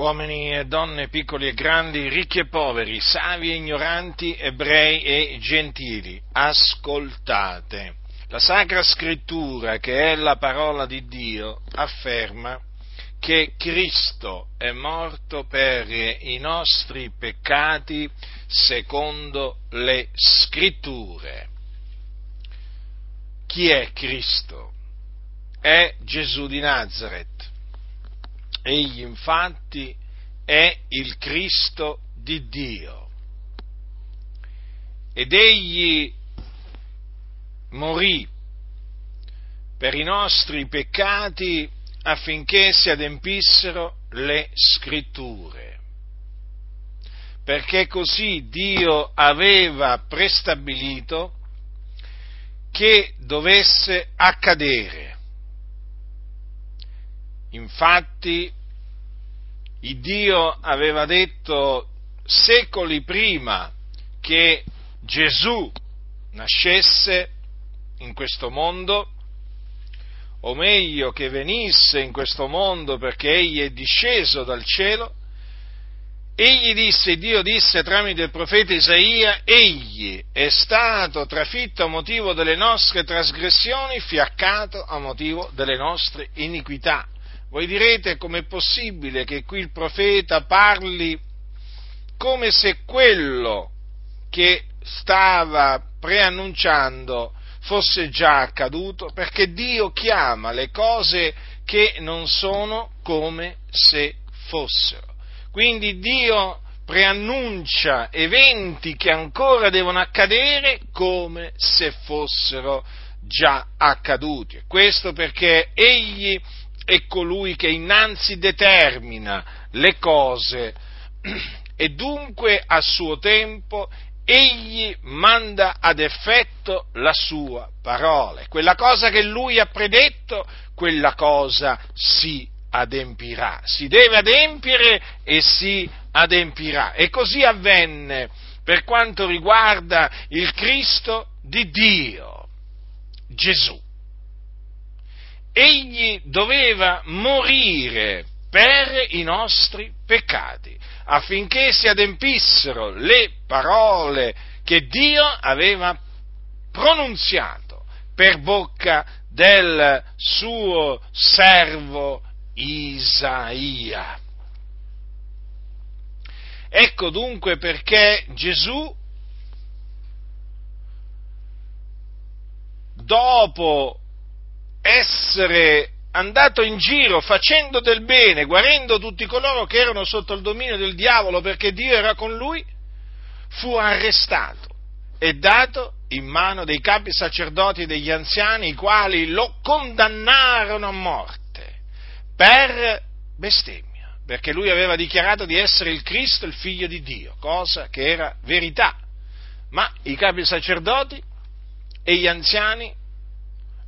uomini e donne, piccoli e grandi, ricchi e poveri, savi e ignoranti, ebrei e gentili, ascoltate. La Sacra Scrittura, che è la parola di Dio, afferma che Cristo è morto per i nostri peccati secondo le Scritture. Chi è Cristo? È Gesù di Nazaret. Egli infatti è il Cristo di Dio, ed egli morì per i nostri peccati affinché si adempissero le Scritture, perché così Dio aveva prestabilito che dovesse accadere. Infatti, il Dio aveva detto secoli prima che Gesù nascesse in questo mondo, o meglio che venisse in questo mondo, perché egli è disceso dal cielo. Egli disse, Dio disse tramite il profeta Isaia, egli è stato trafitto a motivo delle nostre trasgressioni, fiaccato a motivo delle nostre iniquità. Voi direte, com'è possibile che qui il profeta parli come se quello che stava preannunciando fosse già accaduto? Perché Dio chiama le cose che non sono come se fossero. Quindi Dio preannuncia eventi che ancora devono accadere come se fossero già accaduti. Questo perché egli è colui che innanzi determina le cose, e dunque a suo tempo egli manda ad effetto la sua parola. Quella cosa che lui ha predetto, quella cosa si adempirà, si deve adempiere e si adempirà. E così avvenne per quanto riguarda il Cristo di Dio, Gesù. Egli doveva morire per i nostri peccati, affinché si adempissero le parole che Dio aveva pronunziato per bocca del suo servo Isaia. Ecco dunque perché Gesù, dopo essere andato in giro facendo del bene, guarendo tutti coloro che erano sotto il dominio del diavolo perché Dio era con lui, fu arrestato e dato in mano dei capi sacerdoti e degli anziani, i quali lo condannarono a morte per bestemmia, perché lui aveva dichiarato di essere il Cristo, il Figlio di Dio, cosa che era verità. Ma i capi sacerdoti e gli anziani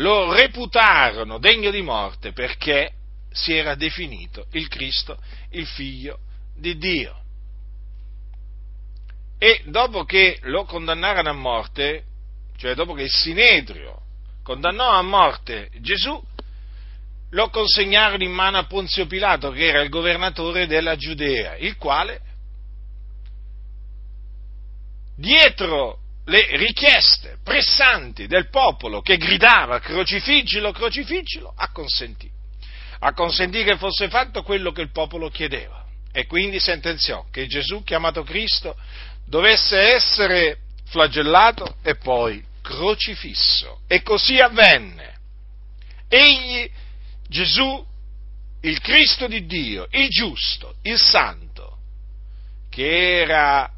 lo reputarono degno di morte perché si era definito il Cristo, il Figlio di Dio. E dopo che lo condannarono a morte, cioè dopo che il Sinedrio condannò a morte Gesù, lo consegnarono in mano a Ponzio Pilato, che era il governatore della Giudea, il quale, dietro le richieste pressanti del popolo che gridava crocifiggilo, crocifiggilo, acconsentì che fosse fatto quello che il popolo chiedeva, e quindi sentenziò che Gesù, chiamato Cristo, dovesse essere flagellato e poi crocifisso. E così avvenne. Egli, Gesù, il Cristo di Dio, il giusto, il santo, che era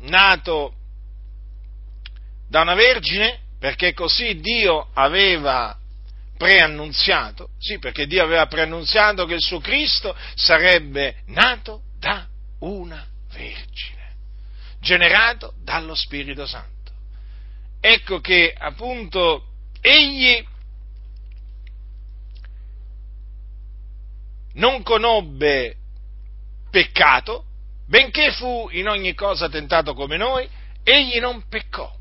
nato da una vergine, perché così Dio aveva preannunziato, sì, perché Dio aveva preannunziato che il suo Cristo sarebbe nato da una vergine, generato dallo Spirito Santo. Ecco che appunto egli non conobbe peccato, benché fu in ogni cosa tentato come noi, egli non peccò.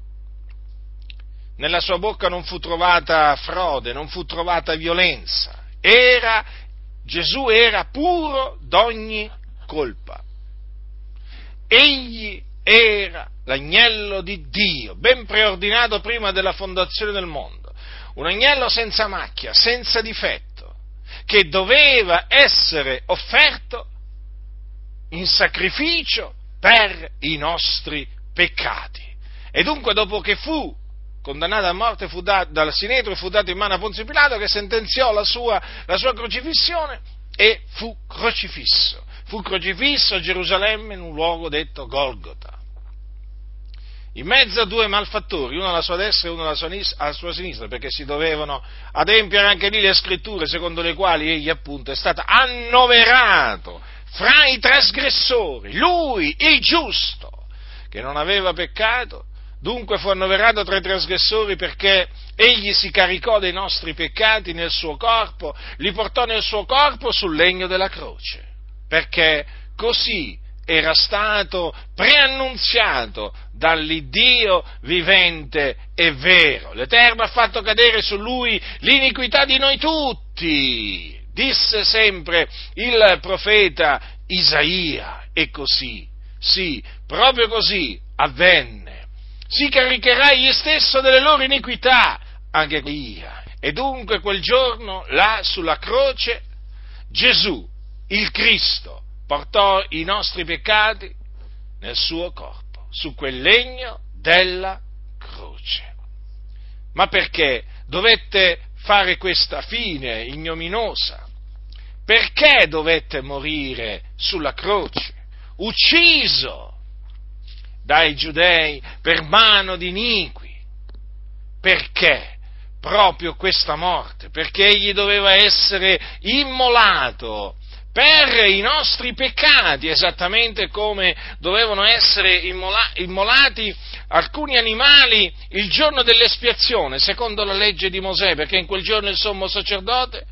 Nella sua bocca non fu trovata frode, non fu trovata violenza. Era Gesù era puro d'ogni colpa. Egli era l'agnello di Dio, ben preordinato prima della fondazione del mondo, un agnello senza macchia, senza difetto, che doveva essere offerto in sacrificio per i nostri peccati. E dunque, dopo che fu condannato a morte, fu dato dal sinedrio, fu dato in mano a Ponzio Pilato, che sentenziò la sua crocifissione, e fu crocifisso. Fu crocifisso a Gerusalemme in un luogo detto Golgota. In mezzo a due malfattori, uno alla sua destra e uno alla sua sinistra, perché si dovevano adempiere anche lì le scritture secondo le quali egli appunto è stato annoverato fra i trasgressori, lui, il giusto, che non aveva peccato. Dunque fu annoverato tra i trasgressori perché egli si caricò dei nostri peccati nel suo corpo, li portò nel suo corpo sul legno della croce, perché così era stato preannunziato dall'Iddio vivente e vero. L'Eterno ha fatto cadere su lui l'iniquità di noi tutti, disse sempre il profeta Isaia, e così, sì, proprio così avvenne. Si caricherà egli stesso delle loro iniquità, anche Elia. E dunque quel giorno, là sulla croce, Gesù, il Cristo, portò i nostri peccati nel suo corpo, su quel legno della croce. Ma perché dovette fare questa fine ignominosa? Perché dovette morire sulla croce, ucciso dai giudei per mano di iniqui? Perché proprio questa morte? Perché egli doveva essere immolato per i nostri peccati, esattamente come dovevano essere immolati alcuni animali il giorno dell'espiazione, secondo la legge di Mosè, perché in quel giorno il sommo sacerdote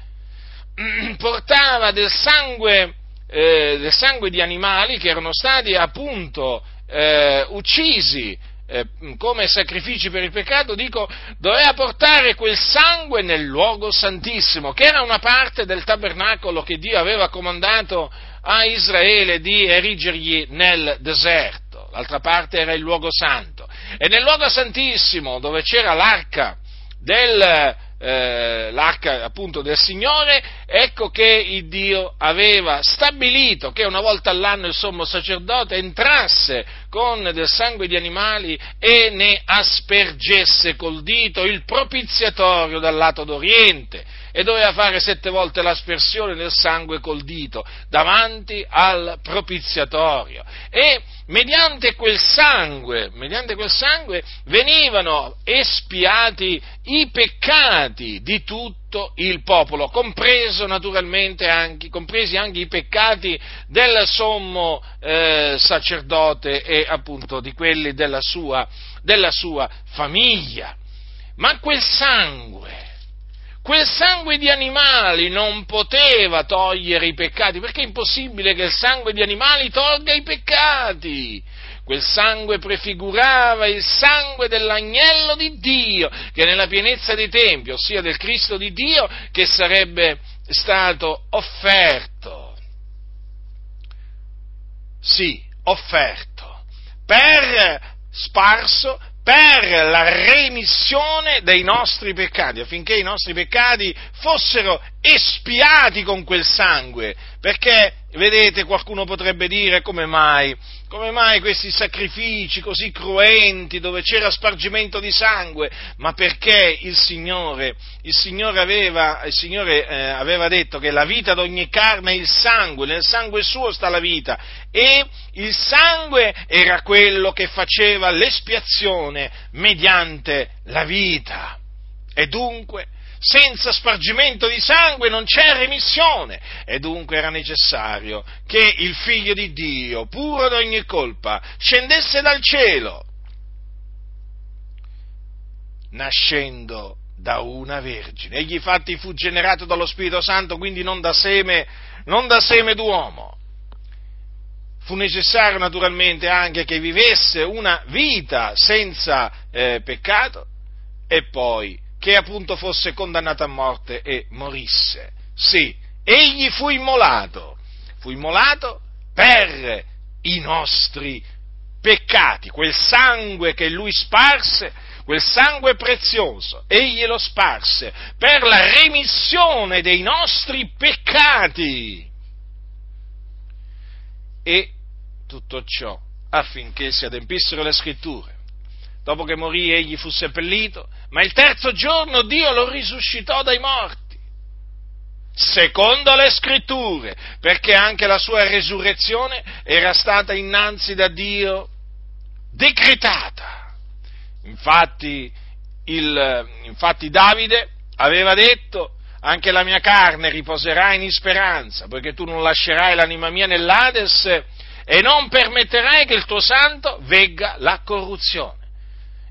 portava del sangue di animali che erano stati appunto uccisi come sacrifici per il peccato, doveva portare quel sangue nel luogo santissimo, che era una parte del tabernacolo che Dio aveva comandato a Israele di erigergli nel deserto. L'altra parte era il luogo santo, e nel luogo santissimo, dove c'era l'arca appunto del Signore, ecco che il Dio aveva stabilito che una volta all'anno il sommo sacerdote entrasse con del sangue di animali e ne aspergesse col dito il propiziatorio dal lato d'oriente, e doveva fare 7 volte l'aspersione del sangue col dito davanti al propiziatorio, e mediante quel sangue venivano espiati i peccati di tutto il popolo, compresi anche i peccati del sommo sacerdote e appunto di quelli della sua famiglia. Ma quel sangue di animali non poteva togliere i peccati, perché è impossibile che il sangue di animali tolga i peccati. Quel sangue prefigurava il sangue dell'agnello di Dio, che nella pienezza dei tempi, ossia del Cristo di Dio, che sarebbe stato offerto. Sì, offerto, sparso per la remissione dei nostri peccati, affinché i nostri peccati fossero espiati con quel sangue. Perché, vedete, qualcuno potrebbe dire: come mai questi sacrifici così cruenti dove c'era spargimento di sangue? Ma perché il Signore aveva detto che la vita d'ogni carne è il sangue, nel sangue suo sta la vita, e il sangue era quello che faceva l'espiazione mediante la vita. E dunque, senza spargimento di sangue non c'è remissione, e dunque era necessario che il Figlio di Dio, puro d'ogni colpa, scendesse dal cielo, nascendo da una vergine. Egli infatti fu generato dallo Spirito Santo, quindi non da seme d'uomo. Fu necessario naturalmente anche che vivesse una vita senza peccato, e poi che appunto fosse condannato a morte e morisse. Sì, egli fu immolato per i nostri peccati, quel sangue che lui sparse, quel sangue prezioso, egli lo sparse per la remissione dei nostri peccati, e tutto ciò affinché si adempissero le scritture. Dopo che morì egli fu seppellito, ma il terzo giorno Dio lo risuscitò dai morti, secondo le scritture, perché anche la sua resurrezione era stata innanzi da Dio decretata. Infatti Davide aveva detto: anche la mia carne riposerà in speranza, poiché tu non lascerai l'anima mia nell'Ades e non permetterai che il tuo santo vegga la corruzione.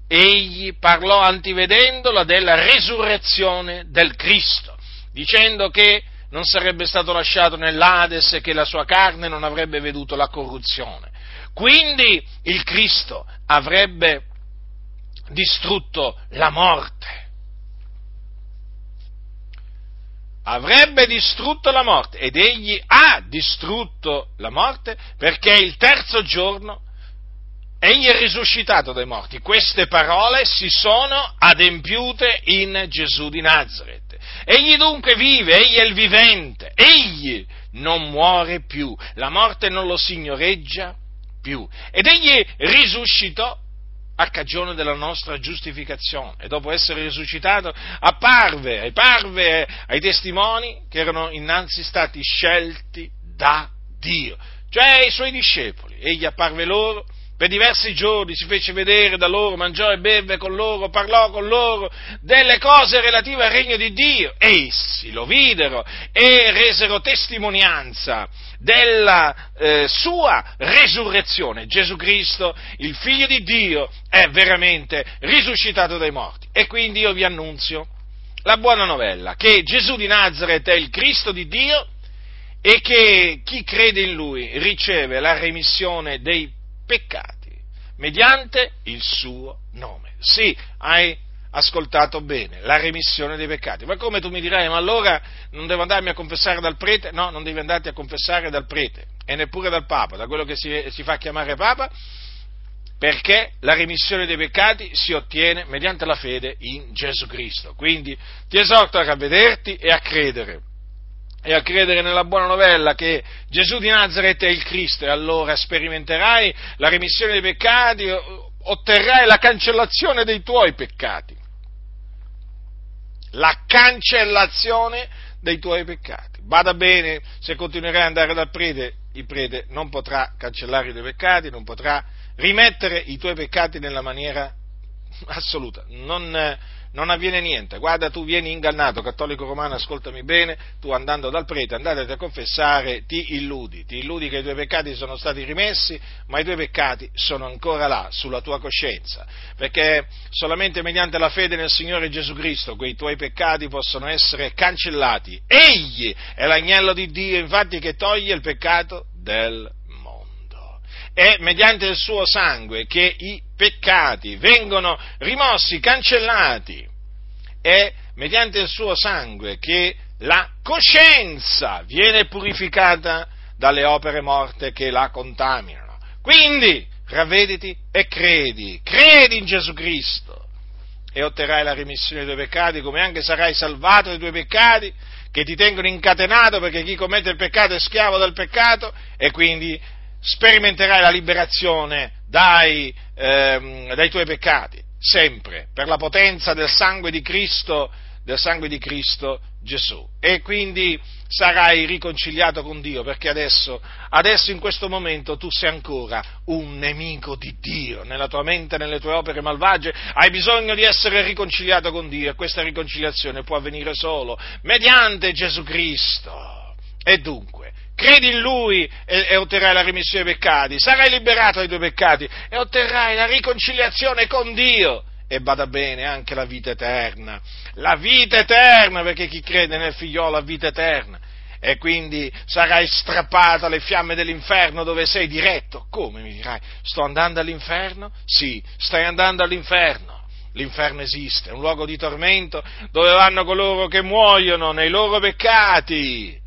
Egli parlò antivedendola della resurrezione del Cristo, dicendo che non sarebbe stato lasciato nell'Ades e che la sua carne non avrebbe veduto la corruzione. Quindi il Cristo avrebbe distrutto la morte. Avrebbe distrutto la morte, ed egli ha distrutto la morte, perché il terzo giorno egli è risuscitato dai morti. Queste parole si sono adempiute in Gesù di Nazaret. Egli dunque vive, egli è il vivente, egli non muore più, la morte non lo signoreggia più, ed egli risuscitò a cagione della nostra giustificazione, e dopo essere risuscitato apparve ai testimoni che erano innanzi stati scelti da Dio, cioè ai suoi discepoli. Egli apparve loro per diversi giorni, si fece vedere da loro, mangiò e bevve con loro, parlò con loro delle cose relative al regno di Dio, essi lo videro e resero testimonianza della sua resurrezione. Gesù Cristo, il Figlio di Dio, è veramente risuscitato dai morti. E quindi io vi annunzio la buona novella, che Gesù di Nazaret è il Cristo di Dio e che chi crede in Lui riceve la remissione dei peccati mediante il suo nome. Sì, hai ascoltato bene, la remissione dei peccati. Ma come tu mi dirai, ma allora non devo andarmi a confessare dal prete? No, non devi andarti a confessare dal prete e neppure dal Papa, da quello che si fa chiamare Papa, perché la remissione dei peccati si ottiene mediante la fede in Gesù Cristo. Quindi ti esorto a ravvederti e a credere nella buona novella che Gesù di Nazaret è il Cristo, e allora sperimenterai la remissione dei peccati, otterrai la cancellazione dei tuoi peccati. La cancellazione dei tuoi peccati. Bada bene, se continuerai ad andare dal prete, il prete non potrà cancellare i tuoi peccati, non potrà rimettere i tuoi peccati nella maniera assoluta. Non avviene niente. Guarda, tu vieni ingannato, cattolico romano, ascoltami bene, tu andando dal prete, andate a confessare, ti illudi che i tuoi peccati sono stati rimessi, ma i tuoi peccati sono ancora là, sulla tua coscienza, perché solamente mediante la fede nel Signore Gesù Cristo quei tuoi peccati possono essere cancellati. Egli è l'agnello di Dio, infatti, che toglie il peccato del mondo. È mediante il suo sangue che i peccati vengono rimossi, cancellati, è mediante il suo sangue che la coscienza viene purificata dalle opere morte che la contaminano. Quindi ravvediti e credi in Gesù Cristo e otterrai la remissione dei tuoi peccati, come anche sarai salvato dai tuoi peccati che ti tengono incatenato, perché chi commette il peccato è schiavo del peccato, e quindi sperimenterai la liberazione dai tuoi peccati, sempre per la potenza del sangue di Cristo Gesù, e quindi sarai riconciliato con Dio, perché adesso in questo momento tu sei ancora un nemico di Dio, nella tua mente, nelle tue opere malvagie, hai bisogno di essere riconciliato con Dio, e questa riconciliazione può avvenire solo mediante Gesù Cristo. E dunque credi in Lui e otterrai la remissione dei peccati, sarai liberato dai tuoi peccati e otterrai la riconciliazione con Dio, e bada bene, anche la vita eterna, perché chi crede nel Figliolo ha vita eterna, e quindi sarai strappato alle fiamme dell'inferno dove sei diretto. Come, mi dirai, sto andando all'inferno? Sì, stai andando all'inferno. L'inferno esiste, è un luogo di tormento dove vanno coloro che muoiono nei loro peccati.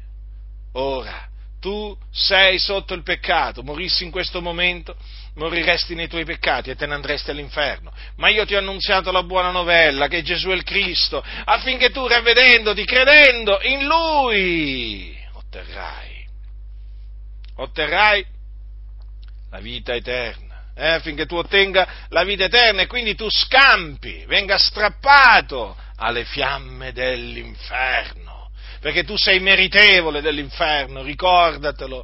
ora. Tu sei sotto il peccato, morissi in questo momento, moriresti nei tuoi peccati e te ne andresti all'inferno. Ma io ti ho annunziato la buona novella, che Gesù è il Cristo, affinché tu, ravvedendoti, credendo in Lui, otterrai la vita eterna, affinché tu ottenga la vita eterna e quindi tu scampi, venga strappato alle fiamme dell'inferno. Perché tu sei meritevole dell'inferno, ricordatelo,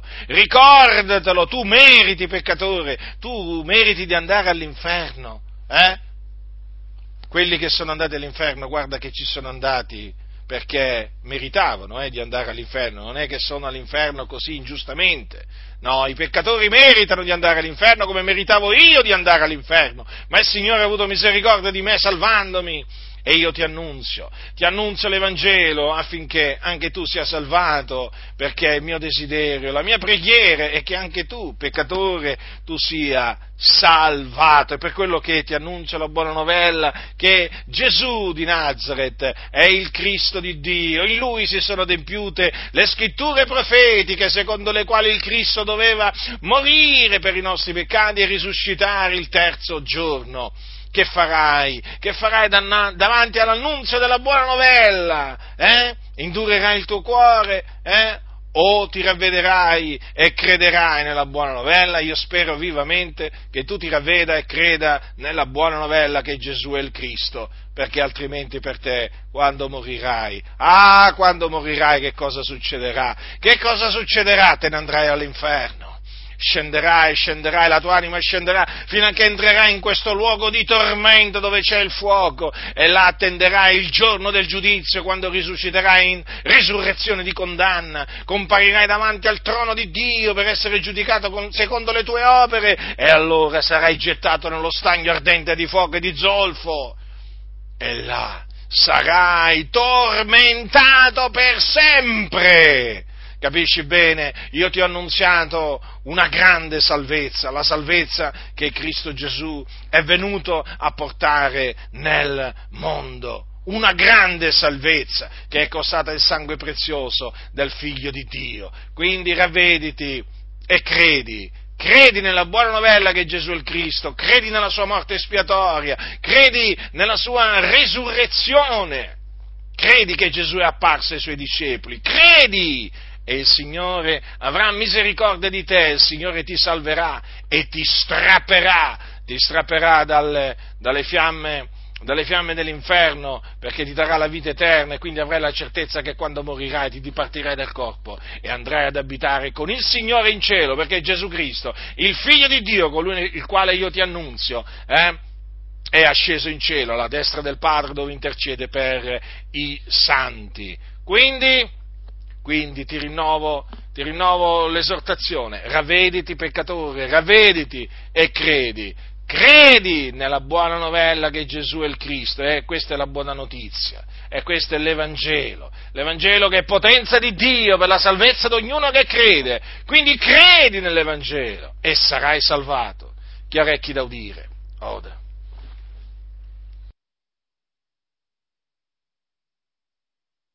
tu meriti, peccatore, tu meriti di andare all'inferno, Quelli che sono andati all'inferno, guarda che ci sono andati perché meritavano di andare all'inferno, non è che sono all'inferno così ingiustamente, no, i peccatori meritano di andare all'inferno come meritavo io di andare all'inferno, ma il Signore ha avuto misericordia di me salvandomi. E io ti annunzio l'Evangelo affinché anche tu sia salvato, perché il mio desiderio, la mia preghiera è che anche tu, peccatore, tu sia salvato. È per quello che ti annuncio la buona novella, che Gesù di Nazaret è il Cristo di Dio, in Lui si sono adempiute le scritture profetiche, secondo le quali il Cristo doveva morire per i nostri peccati e risuscitare il terzo giorno. Che farai davanti all'annunzio della buona novella? Indurerai il tuo cuore? O ti ravvederai e crederai nella buona novella? Io spero vivamente che tu ti ravveda e creda nella buona novella che Gesù è il Cristo, perché altrimenti per te, quando morirai, che cosa succederà? Che cosa succederà? Te ne andrai all'inferno. Scenderai, la tua anima scenderà fino a che entrerai in questo luogo di tormento dove c'è il fuoco, e là attenderai il giorno del giudizio, quando risusciterai in risurrezione di condanna, comparirai davanti al trono di Dio per essere giudicato secondo le tue opere, e allora sarai gettato nello stagno ardente di fuoco e di zolfo, e là sarai tormentato per sempre. Capisci bene? Io ti ho annunziato una grande salvezza, la salvezza che Cristo Gesù è venuto a portare nel mondo, una grande salvezza che è costata il sangue prezioso del Figlio di Dio. Quindi ravvediti e credi nella buona novella che è Gesù il Cristo, credi nella sua morte espiatoria, credi nella sua resurrezione, credi che Gesù è apparso ai suoi discepoli, credi! E il Signore avrà misericordia di te, il Signore ti salverà e ti strapperà dalle fiamme dell'inferno, perché ti darà la vita eterna, e quindi avrai la certezza che quando morirai ti dipartirai dal corpo e andrai ad abitare con il Signore in cielo, perché Gesù Cristo, il Figlio di Dio, colui il quale io ti annunzio, è asceso in cielo alla destra del Padre, dove intercede per i santi. Quindi ti rinnovo l'esortazione, ravvediti peccatore, ravvediti e credi nella buona novella che Gesù è il Cristo, questa è la buona notizia, e questo è l'Evangelo che è potenza di Dio per la salvezza di ognuno che crede, quindi credi nell'Evangelo e sarai salvato. Chi ha orecchi da udire, oda.